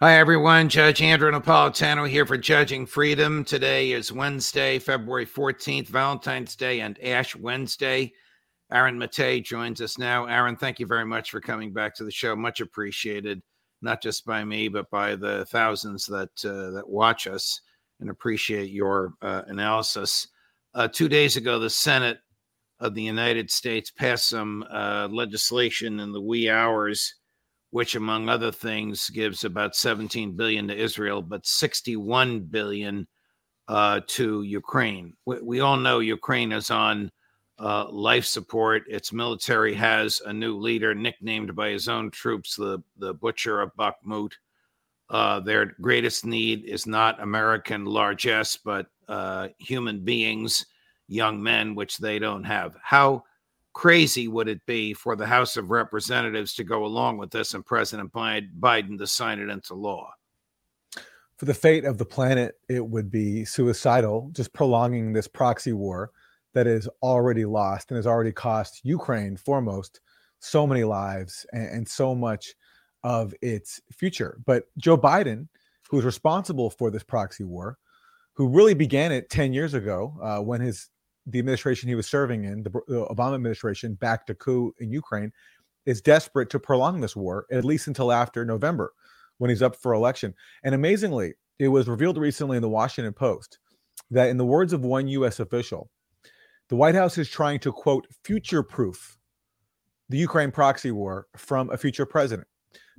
Hi, everyone. Judge Andrew Napolitano here for Judging Freedom. Today is Wednesday, February 14th, Valentine's Day and Ash Wednesday. Aaron Maté joins us now. Aaron, thank you very much for coming back to the show. Much appreciated, not just by me, but by the thousands that watch us and appreciate your analysis. 2 days ago, the Senate of the United States passed some legislation in the wee hours, which, among other things, gives about $17 billion to Israel, but $61 billion to Ukraine. We all know Ukraine is on life support. Its military has a new leader, nicknamed by his own troops the Butcher of Bakhmut. Their greatest need is not American largesse, but human beings, young men, which they don't have. How crazy would it be for the House of Representatives to go along with this and President Biden to sign it into law? For the fate of the planet, it would be suicidal, just prolonging this proxy war that is already lost and has already cost Ukraine, foremost, so many lives and so much of its future. But Joe Biden, who's responsible for this proxy war, who really began it 10 years ago when the administration he was serving in, the Obama administration, backed a coup in Ukraine, is desperate to prolong this war, at least until after November, when he's up for election. And amazingly, it was revealed recently in the Washington Post that, in the words of one U.S. official, the White House is trying to, quote, future-proof the Ukraine proxy war from a future president.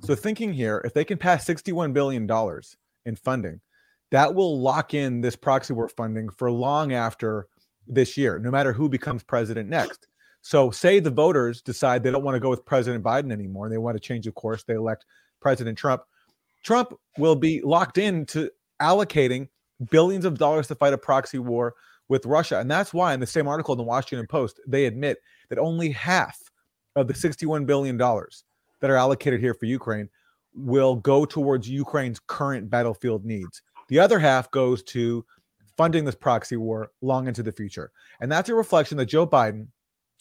So thinking here, if they can pass $61 billion in funding, that will lock in this proxy war funding for long after this year, no matter who becomes president next. So say the voters decide they don't want to go with President Biden anymore. They want to change the course. They elect President Trump. Trump will be locked into allocating billions of dollars to fight a proxy war with Russia. And that's why, in the same article in the Washington Post, they admit that only half of the $61 billion that are allocated here for Ukraine will go towards Ukraine's current battlefield needs. The other half goes to funding this proxy war long into the future. And that's a reflection that Joe Biden,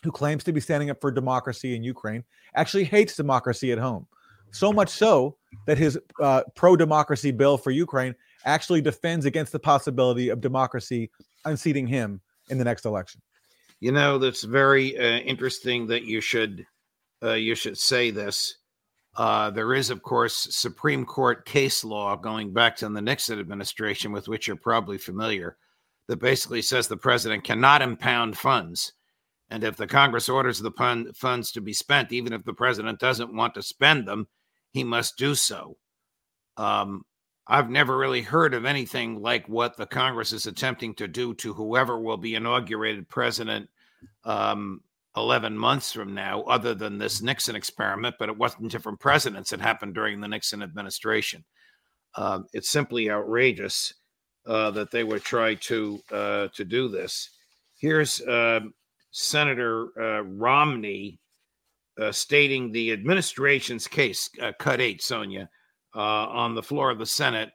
who claims to be standing up for democracy in Ukraine, actually hates democracy at home. So much so that his pro-democracy bill for Ukraine actually defends against the possibility of democracy unseating him in the next election. You know, that's very interesting that you should say this. There is, of course, Supreme Court case law going back to the Nixon administration, with which you're probably familiar, that basically says the president cannot impound funds. And if the Congress orders the funds to be spent, even if the president doesn't want to spend them, he must do so. I've never really heard of anything like what the Congress is attempting to do to whoever will be inaugurated president 11 months from now, other than this Nixon experiment, but it wasn't different presidents. It happened during the Nixon administration. It's simply outrageous that they would try to do this. Here's Senator Romney stating the administration's case, cut eight, Sonia, on the floor of the Senate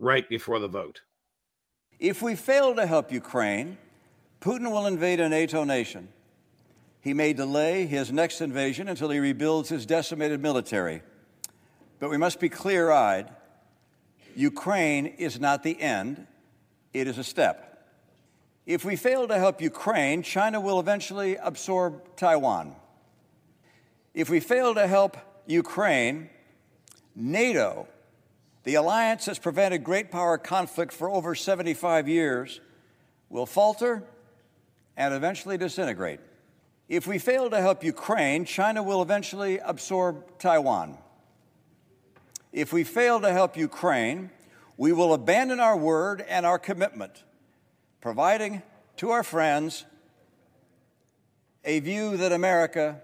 right before the vote. If we fail to help Ukraine, Putin will invade a NATO nation. He may delay his next invasion until he rebuilds his decimated military. But we must be clear-eyed. Ukraine is not the end. It is a step. If we fail to help Ukraine, China will eventually absorb Taiwan. If we fail to help Ukraine, NATO, the alliance that's prevented great power conflict for over 75 years, will falter and eventually disintegrate. If we fail to help Ukraine, China will eventually absorb Taiwan. If we fail to help Ukraine, we will abandon our word and our commitment, providing to our friends a view that America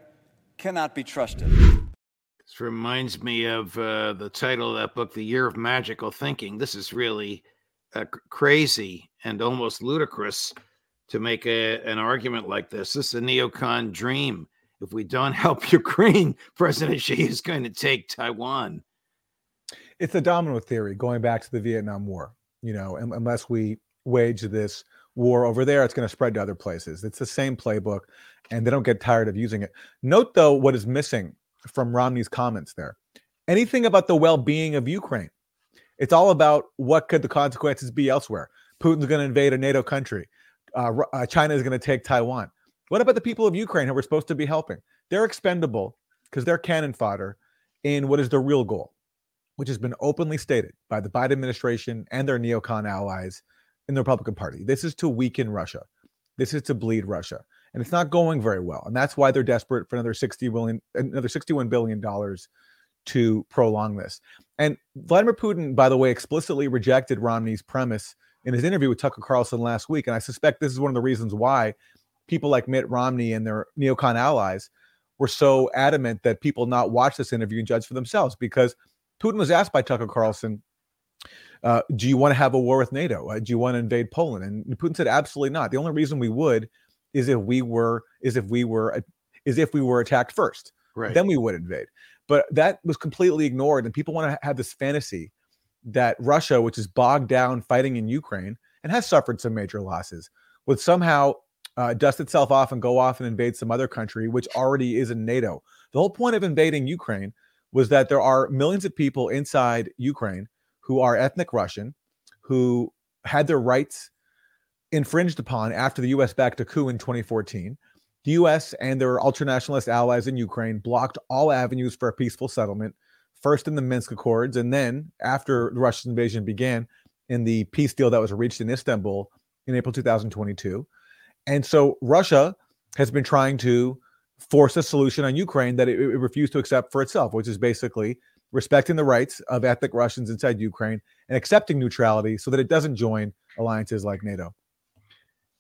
cannot be trusted. This reminds me of the title of that book, The Year of Magical Thinking. This is really crazy and almost ludicrous to make an argument like this. This is a neocon dream. If we don't help Ukraine, President Xi is going to take Taiwan. It's a domino theory going back to the Vietnam War. You know, unless we wage this war over there, it's going to spread to other places. It's the same playbook, and they don't get tired of using it. Note, though, what is missing from Romney's comments there. Anything about the well-being of Ukraine. It's all about what could the consequences be elsewhere. Putin's going to invade a NATO country. China is going to take Taiwan. What about the people of Ukraine who we're supposed to be helping? They're expendable because they're cannon fodder in what is the real goal, which has been openly stated by the Biden administration and their neocon allies in the Republican Party. This is to weaken Russia. This is to bleed Russia. And it's not going very well. And that's why they're desperate for another $61 billion to prolong this. And Vladimir Putin, by the way, explicitly rejected Romney's premise in his interview with Tucker Carlson last week. And I suspect this is one of the reasons why people like Mitt Romney and their neocon allies were so adamant that people not watch this interview and judge for themselves. Because Putin was asked by Tucker Carlson, do you want to have a war with NATO? Do you want to invade Poland? And Putin said, absolutely not. The only reason we would is if we were attacked first, right? Then we would invade. But that was completely ignored, and people want to have this fantasy that Russia, which is bogged down fighting in Ukraine and has suffered some major losses, would somehow dust itself off and go off and invade some other country, which already is in NATO. The whole point of invading Ukraine was that there are millions of people inside Ukraine who are ethnic Russian, who had their rights infringed upon after the U.S. backed a coup in 2014. The U.S. and their ultranationalist allies in Ukraine blocked all avenues for a peaceful settlement, first in the Minsk Accords, and then, after the Russian invasion began, in the peace deal that was reached in Istanbul in April 2022. And so Russia has been trying to force a solution on Ukraine that it refused to accept for itself, which is basically respecting the rights of ethnic Russians inside Ukraine and accepting neutrality so that it doesn't join alliances like NATO.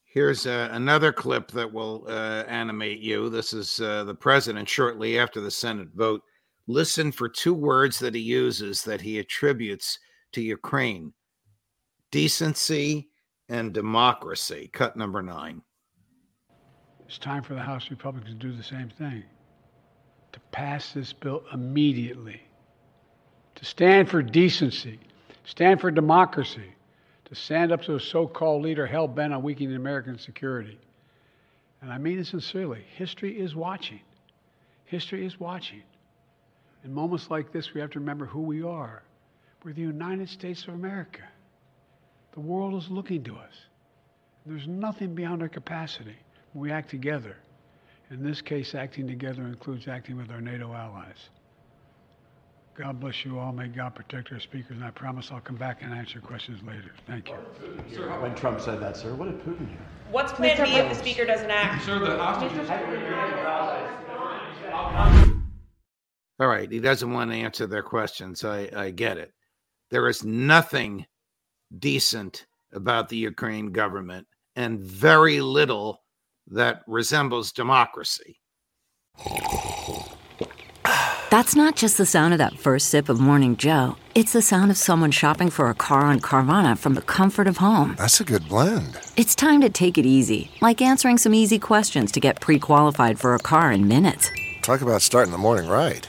Here's another clip that will animate you. This is the president shortly after the Senate vote. Listen for two words that he uses that he attributes to Ukraine: decency and democracy. Cut number 9. It's time for the House Republicans to do the same thing, to pass this bill immediately, to stand for decency, stand for democracy, to stand up to a so-called leader hell-bent on weakening American security. And I mean it sincerely. History is watching. History is watching. In moments like this, we have to remember who we are. We're the United States of America. The world is looking to us. There's nothing beyond our capacity. We act together. In this case, acting together includes acting with our NATO allies. God bless you all. May God protect our speakers. And I promise I'll come back and answer questions later. Thank you. When Trump said that, sir, what did Putin do? What's plan B if the speaker doesn't act? Sir, the hostage. All right. He doesn't want to answer their questions. I get it. There is nothing decent about the Ukraine government and very little that resembles democracy. That's not just the sound of that first sip of Morning Joe. It's the sound of someone shopping for a car on Carvana from the comfort of home. That's a good blend. It's time to take it easy, like answering some easy questions to get pre-qualified for a car in minutes. Talk about starting the morning right.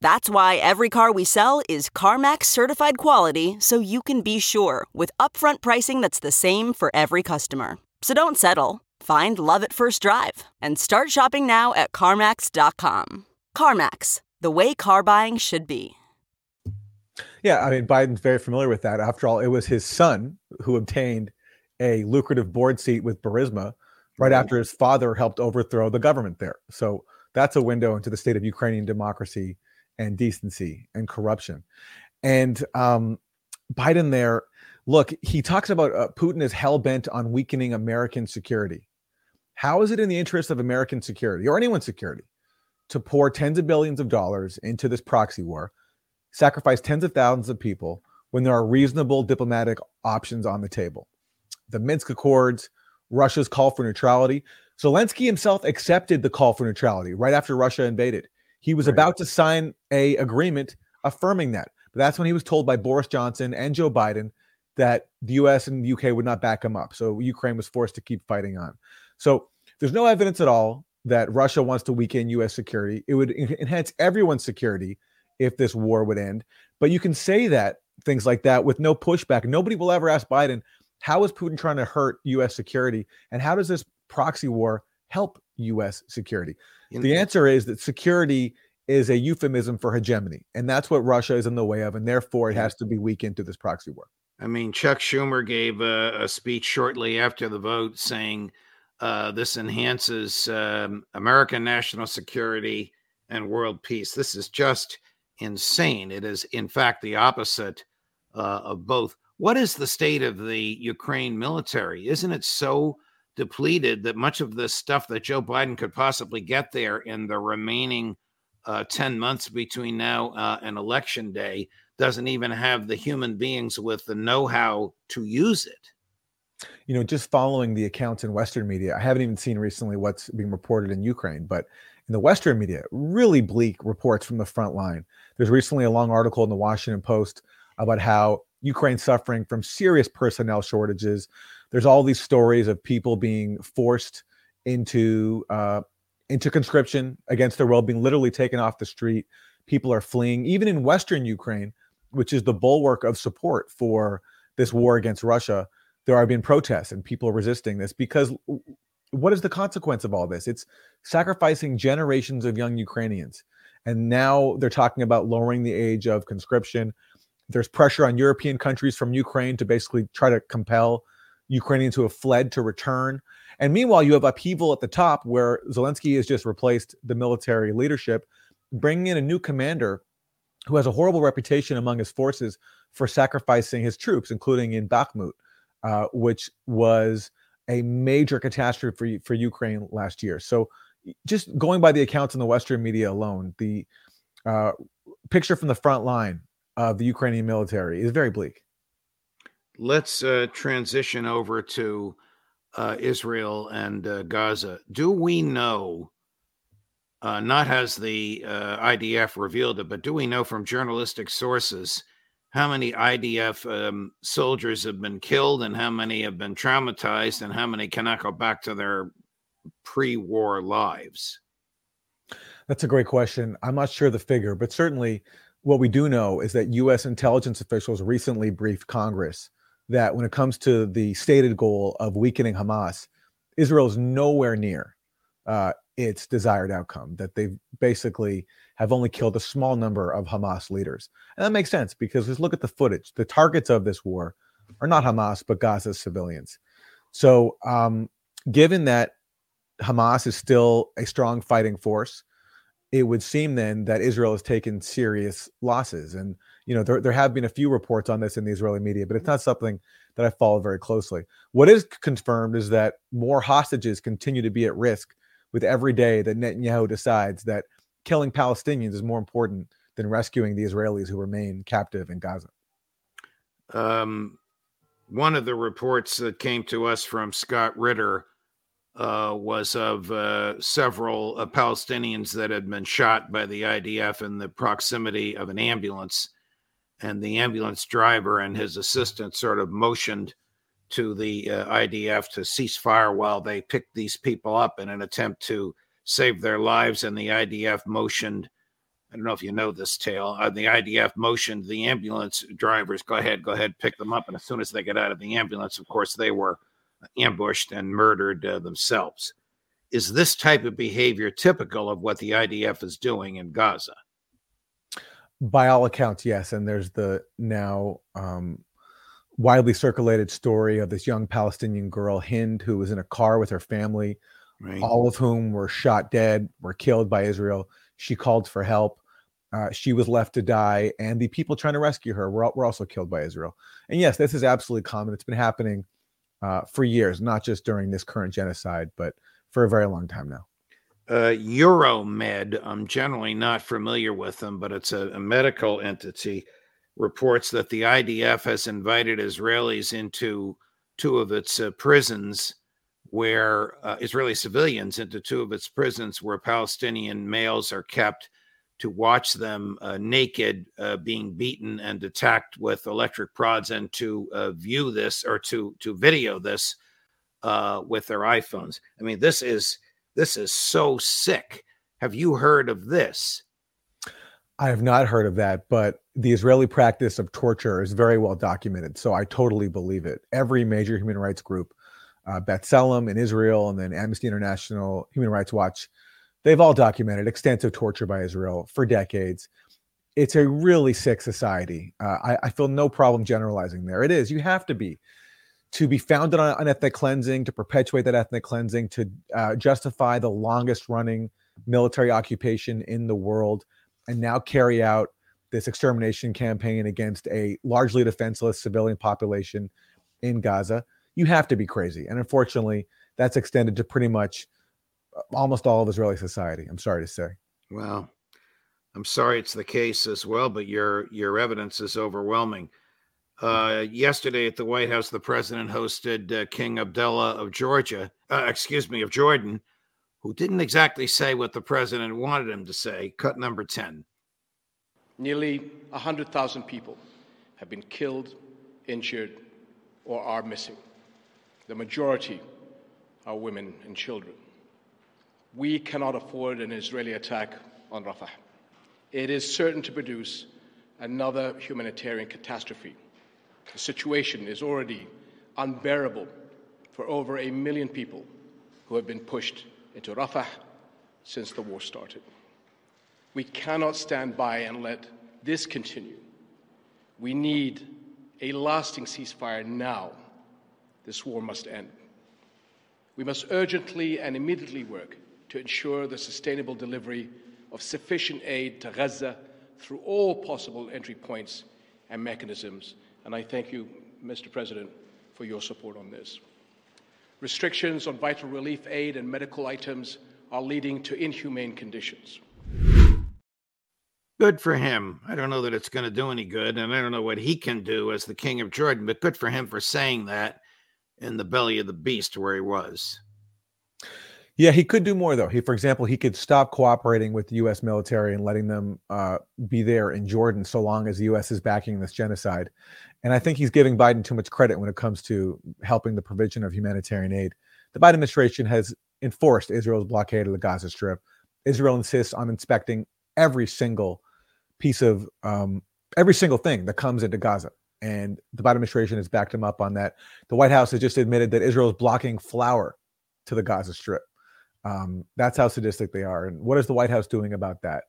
That's why every car we sell is CarMax certified quality, so you can be sure with upfront pricing that's the same for every customer. So don't settle. Find love at first drive and start shopping now at CarMax.com. CarMax, the way car buying should be. Yeah, I mean, Biden's very familiar with that. After all, it was his son who obtained a lucrative board seat with Burisma right after his father helped overthrow the government there. So that's a window into the state of Ukrainian democracy and decency and corruption. And Biden there, look, he talks about Putin is hell-bent on weakening American security. How is it in the interest of American security or anyone's security to pour tens of billions of dollars into this proxy war, sacrifice tens of thousands of people when there are reasonable diplomatic options on the table? The Minsk Accords, Russia's call for neutrality. Zelensky himself accepted the call for neutrality right after Russia invaded. He was about to sign an agreement affirming that. But that's when he was told by Boris Johnson and Joe Biden that the U.S. and the U.K. would not back him up. So Ukraine was forced to keep fighting on. So there's no evidence at all that Russia wants to weaken U.S. security. It would enhance everyone's security if this war would end. But you can say that, things like that, with no pushback. Nobody will ever ask Biden, how is Putin trying to hurt U.S. security? And how does this proxy war help U.S. security? The answer is that security is a euphemism for hegemony, and that's what Russia is in the way of, and therefore it has to be weakened through this proxy war. I mean, Chuck Schumer gave a speech shortly after the vote saying this enhances American national security and world peace. This is just insane. It is, in fact, the opposite of both. What is the state of the Ukraine military? Isn't it so depleted that much of this stuff that Joe Biden could possibly get there in the remaining 10 months between now and election day doesn't even have the human beings with the know-how to use it? You know, just following the accounts in Western media, I haven't even seen recently what's being reported in Ukraine, but in the Western media, really bleak reports from the front line. There's recently a long article in the Washington Post about how Ukraine's suffering from serious personnel shortages. There's all these stories of people being forced into conscription against their will, being literally taken off the street. People are fleeing, even in Western Ukraine, which is the bulwark of support for this war against Russia. There have been protests and people resisting this, because what is the consequence of all this? It's sacrificing generations of young Ukrainians. And now they're talking about lowering the age of conscription. There's pressure on European countries from Ukraine to basically try to compel Ukrainians who have fled to return. And meanwhile, you have upheaval at the top, where Zelensky has just replaced the military leadership, bringing in a new commander who has a horrible reputation among his forces for sacrificing his troops, including in Bakhmut, which was a major catastrophe for Ukraine last year. So just going by the accounts in the Western media alone, the picture from the front line of the Ukrainian military is very bleak. Let's transition over to Israel and Gaza. Do we know, not has the IDF revealed it, but do we know from journalistic sources how many IDF soldiers have been killed and how many have been traumatized and how many cannot go back to their pre-war lives? That's a great question. I'm not sure the figure, but certainly what we do know is that U.S. intelligence officials recently briefed Congress that when it comes to the stated goal of weakening Hamas, Israel is nowhere near its desired outcome, that they basically have only killed a small number of Hamas leaders. And that makes sense, because just look at the footage. The targets of this war are not Hamas, but Gaza's civilians. So given that Hamas is still a strong fighting force, it would seem then that Israel has taken serious losses. And you know, there have been a few reports on this in the Israeli media, but it's not something that I follow very closely. What is confirmed is that more hostages continue to be at risk with every day that Netanyahu decides that killing Palestinians is more important than rescuing the Israelis who remain captive in Gaza. One of the reports that came to us from Scott Ritter was of several Palestinians that had been shot by the IDF in the proximity of an ambulance. And the ambulance driver and his assistant sort of motioned to the IDF to cease fire while they picked these people up in an attempt to saved their lives, and the IDF motioned, I don't know if you know this tale, the IDF motioned the ambulance drivers, go ahead, pick them up. And as soon as they got out of the ambulance, of course, they were ambushed and murdered themselves. Is this type of behavior typical of what the IDF is doing in Gaza? By all accounts, yes. And there's the now widely circulated story of this young Palestinian girl, Hind, who was in a car with her family, right, all of whom were shot dead, were killed by Israel. She called for help. She was left to die. And the people trying to rescue her were also killed by Israel. And yes, this is absolutely common. It's been happening for years, not just during this current genocide, but for a very long time now. Euromed, I'm generally not familiar with them, but it's a medical entity, reports that the IDF has invited Israelis into two of its prisons where Israeli civilians into two of its prisons where Palestinian males are kept to watch them naked, being beaten and attacked with electric prods, and to view this or to video this with their iPhones. I mean, this is so sick. Have you heard of this? I have not heard of that, but the Israeli practice of torture is very well documented, so I totally believe it. Every major human rights group, B'Tselem in Israel, and then Amnesty International, Human Rights Watch, they've all documented extensive torture by Israel for decades. It's a really sick society. I feel no problem generalizing there. It is. You have to be founded on ethnic cleansing, to perpetuate that ethnic cleansing, to justify the longest running military occupation in the world, and now carry out this extermination campaign against a largely defenseless civilian population in Gaza. You have to be crazy. And unfortunately, that's extended to pretty much almost all of Israeli society, I'm sorry to say. Well, I'm sorry it's the case as well, but your evidence is overwhelming. Yesterday at the White House, the president hosted King Abdullah of Jordan, who didn't exactly say what the president wanted him to say. Cut number 10. Nearly 100,000 people have been killed, injured, or are missing. The majority are women and children. We cannot afford an Israeli attack on Rafah. It is certain to produce another humanitarian catastrophe. The situation is already unbearable for over 1 million people who have been pushed into Rafah since the war started. We cannot stand by and let this continue. We need a lasting ceasefire now. This war must end. We must urgently and immediately work to ensure the sustainable delivery of sufficient aid to Gaza through all possible entry points and mechanisms. And I thank you, Mr. President, for your support on this. Restrictions on vital relief aid and medical items are leading to inhumane conditions. Good for him. I don't know that it's going to do any good, and I don't know what he can do as the King of Jordan, but good for him for saying that in the belly of the beast where he was. Yeah, he could do more, though. He, for example, he could stop cooperating with the U.S. military and letting them be there in Jordan so long as the U.S. is backing this genocide. And I think he's giving Biden too much credit when it comes to helping the provision of humanitarian aid. The Biden administration has enforced Israel's blockade of the Gaza Strip. Israel insists on inspecting every single piece of every single thing that comes into Gaza. And the Biden administration has backed him up on that. The White House has just admitted that Israel is blocking flour to the Gaza Strip. That's how sadistic they are. And what is the White House doing about that?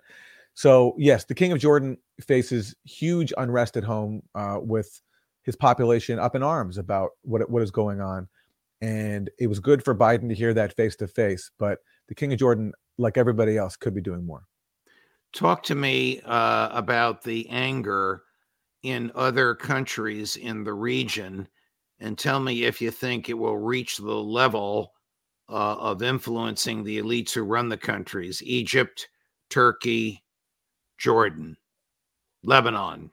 So, yes, the King of Jordan faces huge unrest at home with his population up in arms about what is going on. And it was good for Biden to hear that face to face. But the King of Jordan, like everybody else, could be doing more. Talk to me about the anger in other countries in the region, and tell me if you think it will reach the level of influencing the elites who run the countries: Egypt, Turkey, Jordan, Lebanon,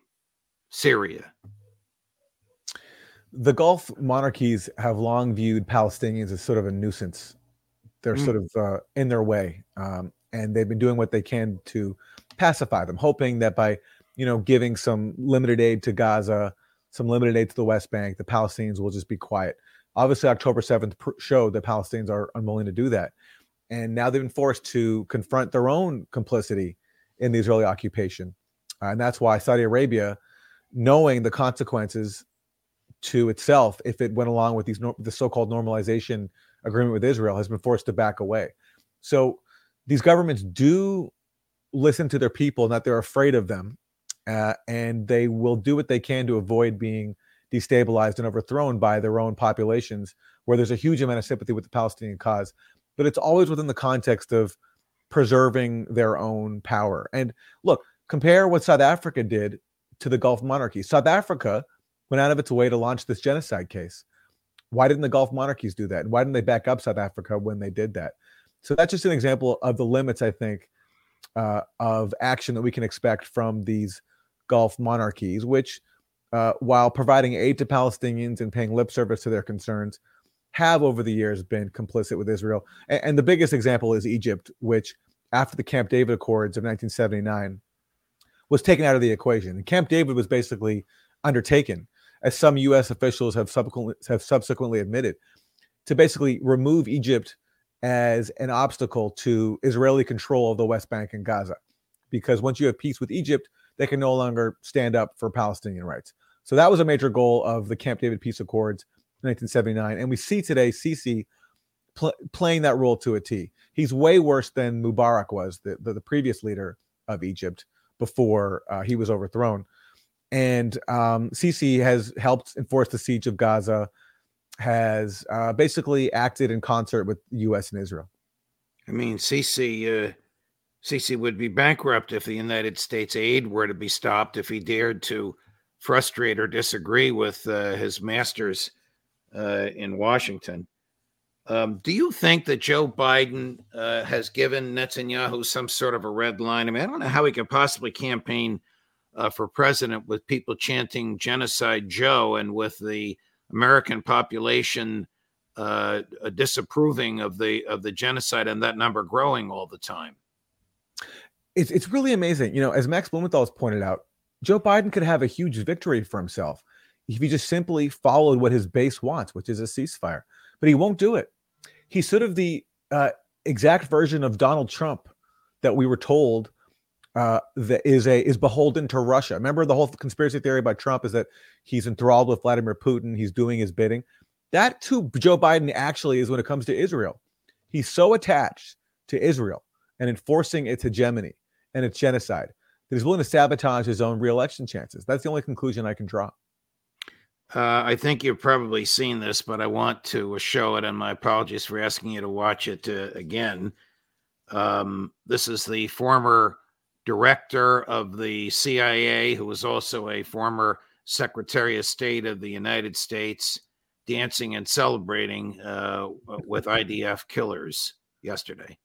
Syria. The Gulf monarchies have long viewed Palestinians as sort of a nuisance. They're sort of in their way, and they've been doing what they can to pacify them, hoping that by, you know, giving some limited aid to Gaza, some limited aid to the West Bank, the Palestinians will just be quiet. Obviously, October 7th showed that Palestinians are unwilling to do that. And now they've been forced to confront their own complicity in the Israeli occupation. And that's why Saudi Arabia, knowing the consequences to itself if it went along with the so-called normalization agreement with Israel, has been forced to back away. So these governments do listen to their people, and that they're afraid of them, and they will do what they can to avoid being destabilized and overthrown by their own populations, where there's a huge amount of sympathy with the Palestinian cause. But it's always within the context of preserving their own power. And look, compare what South Africa did to the Gulf monarchies. South Africa went out of its way to launch this genocide case. Why didn't the Gulf monarchies do that? And why didn't they back up South Africa when they did that? So that's just an example of the limits, I think, of action that we can expect from these Gulf monarchies, which, while providing aid to Palestinians and paying lip service to their concerns, have over the years been complicit with Israel. And the biggest example is Egypt, which after the Camp David Accords of 1979 was taken out of the equation. And Camp David was basically undertaken, as some U.S. officials have subsequently admitted, to basically remove Egypt as an obstacle to Israeli control of the West Bank and Gaza. Because once you have peace with Egypt, they can no longer stand up for Palestinian rights. So that was a major goal of the Camp David Peace Accords in 1979. And we see today Sisi playing that role to a T. He's way worse than Mubarak was, the previous leader of Egypt, before he was overthrown. And Sisi has helped enforce the siege of Gaza, has basically acted in concert with the U.S. and Israel. I mean, Sisi would be bankrupt if the United States aid were to be stopped, if he dared to frustrate or disagree with his masters in Washington. Do you think that Joe Biden has given Netanyahu some sort of a red line? I mean, I don't know how he could possibly campaign for president with people chanting Genocide Joe and with the American population disapproving of the genocide, and that number growing all the time. It's really amazing. You know, as Max Blumenthal has pointed out, Joe Biden could have a huge victory for himself if he just simply followed what his base wants, which is a ceasefire. But he won't do it. He's sort of the exact version of Donald Trump that we were told that is beholden to Russia. Remember, the whole conspiracy theory about Trump is that he's enthralled with Vladimir Putin. He's doing his bidding. That too, Joe Biden actually is when it comes to Israel. He's so attached to Israel and enforcing its hegemony and its genocide that he's willing to sabotage his own re-election chances. That's the only conclusion I can draw. I think you've probably seen this, but I want to show it, and my apologies for asking you to watch it again. This is the former director of the CIA, who was also a former Secretary of State of the United States, dancing and celebrating with IDF killers yesterday.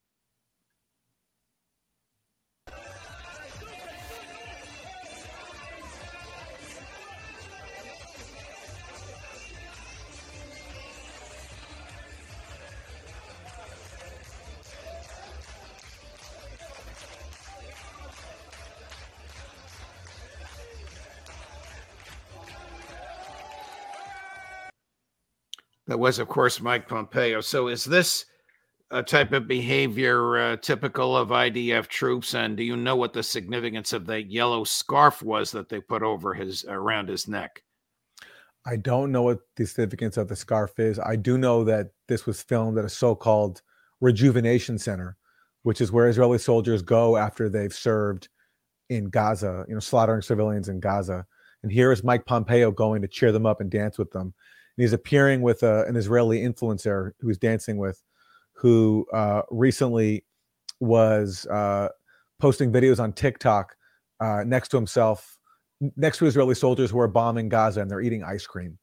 That was, of course, Mike Pompeo. So is this a type of behavior typical of IDF troops? And do you know what the significance of that yellow scarf was that they put over around his neck? I don't know what the significance of the scarf is. I do know that this was filmed at a so-called rejuvenation center, which is where Israeli soldiers go after they've served in Gaza, slaughtering civilians in Gaza. And here is Mike Pompeo going to cheer them up and dance with them. He's appearing with an Israeli influencer who he's dancing with, who recently was posting videos on TikTok next to himself, next to Israeli soldiers who are bombing Gaza, and they're eating ice cream.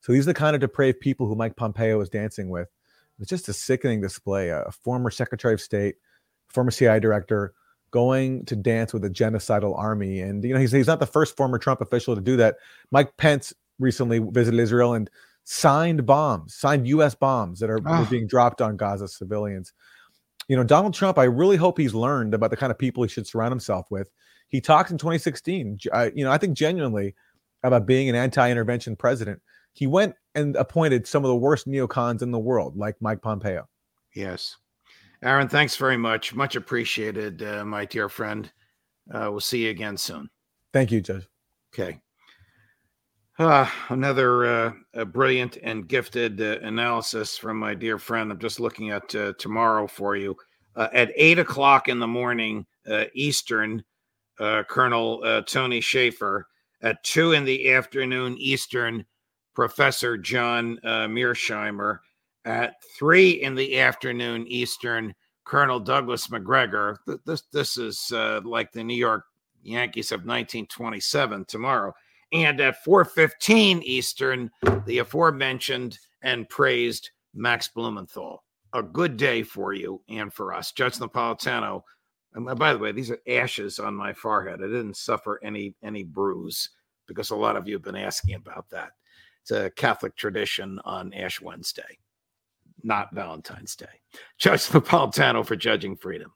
So these are the kind of depraved people who Mike Pompeo is dancing with. It's just a sickening display. A former Secretary of State, former CIA director, going to dance with a genocidal army. And he's not the first former Trump official to do that. Mike Pence recently visited Israel and signed U.S. bombs that are being dropped on Gaza civilians. Donald Trump, I really hope he's learned about the kind of people he should surround himself with. He talked in 2016, I think genuinely, about being an anti-intervention president. He went and appointed some of the worst neocons in the world, like Mike Pompeo. Yes. Aaron, thanks very much. Much appreciated, my dear friend. We'll see you again soon. Thank you, Judge. Okay. Another brilliant and gifted analysis from my dear friend. I'm just looking at tomorrow for you. At 8 o'clock in the morning, Eastern, Colonel Tony Schaefer. At 2 in the afternoon, Eastern, Professor John Mearsheimer. At 3 in the afternoon, Eastern, Colonel Douglas McGregor. This is like the New York Yankees of 1927 tomorrow. And at 4:15 Eastern, the aforementioned and praised Max Blumenthal. A good day for you and for us. Judge Napolitano. And by the way, these are ashes on my forehead. I didn't suffer any bruise because a lot of you have been asking about that. It's a Catholic tradition on Ash Wednesday, not Valentine's Day. Judge Napolitano for Judging Freedom.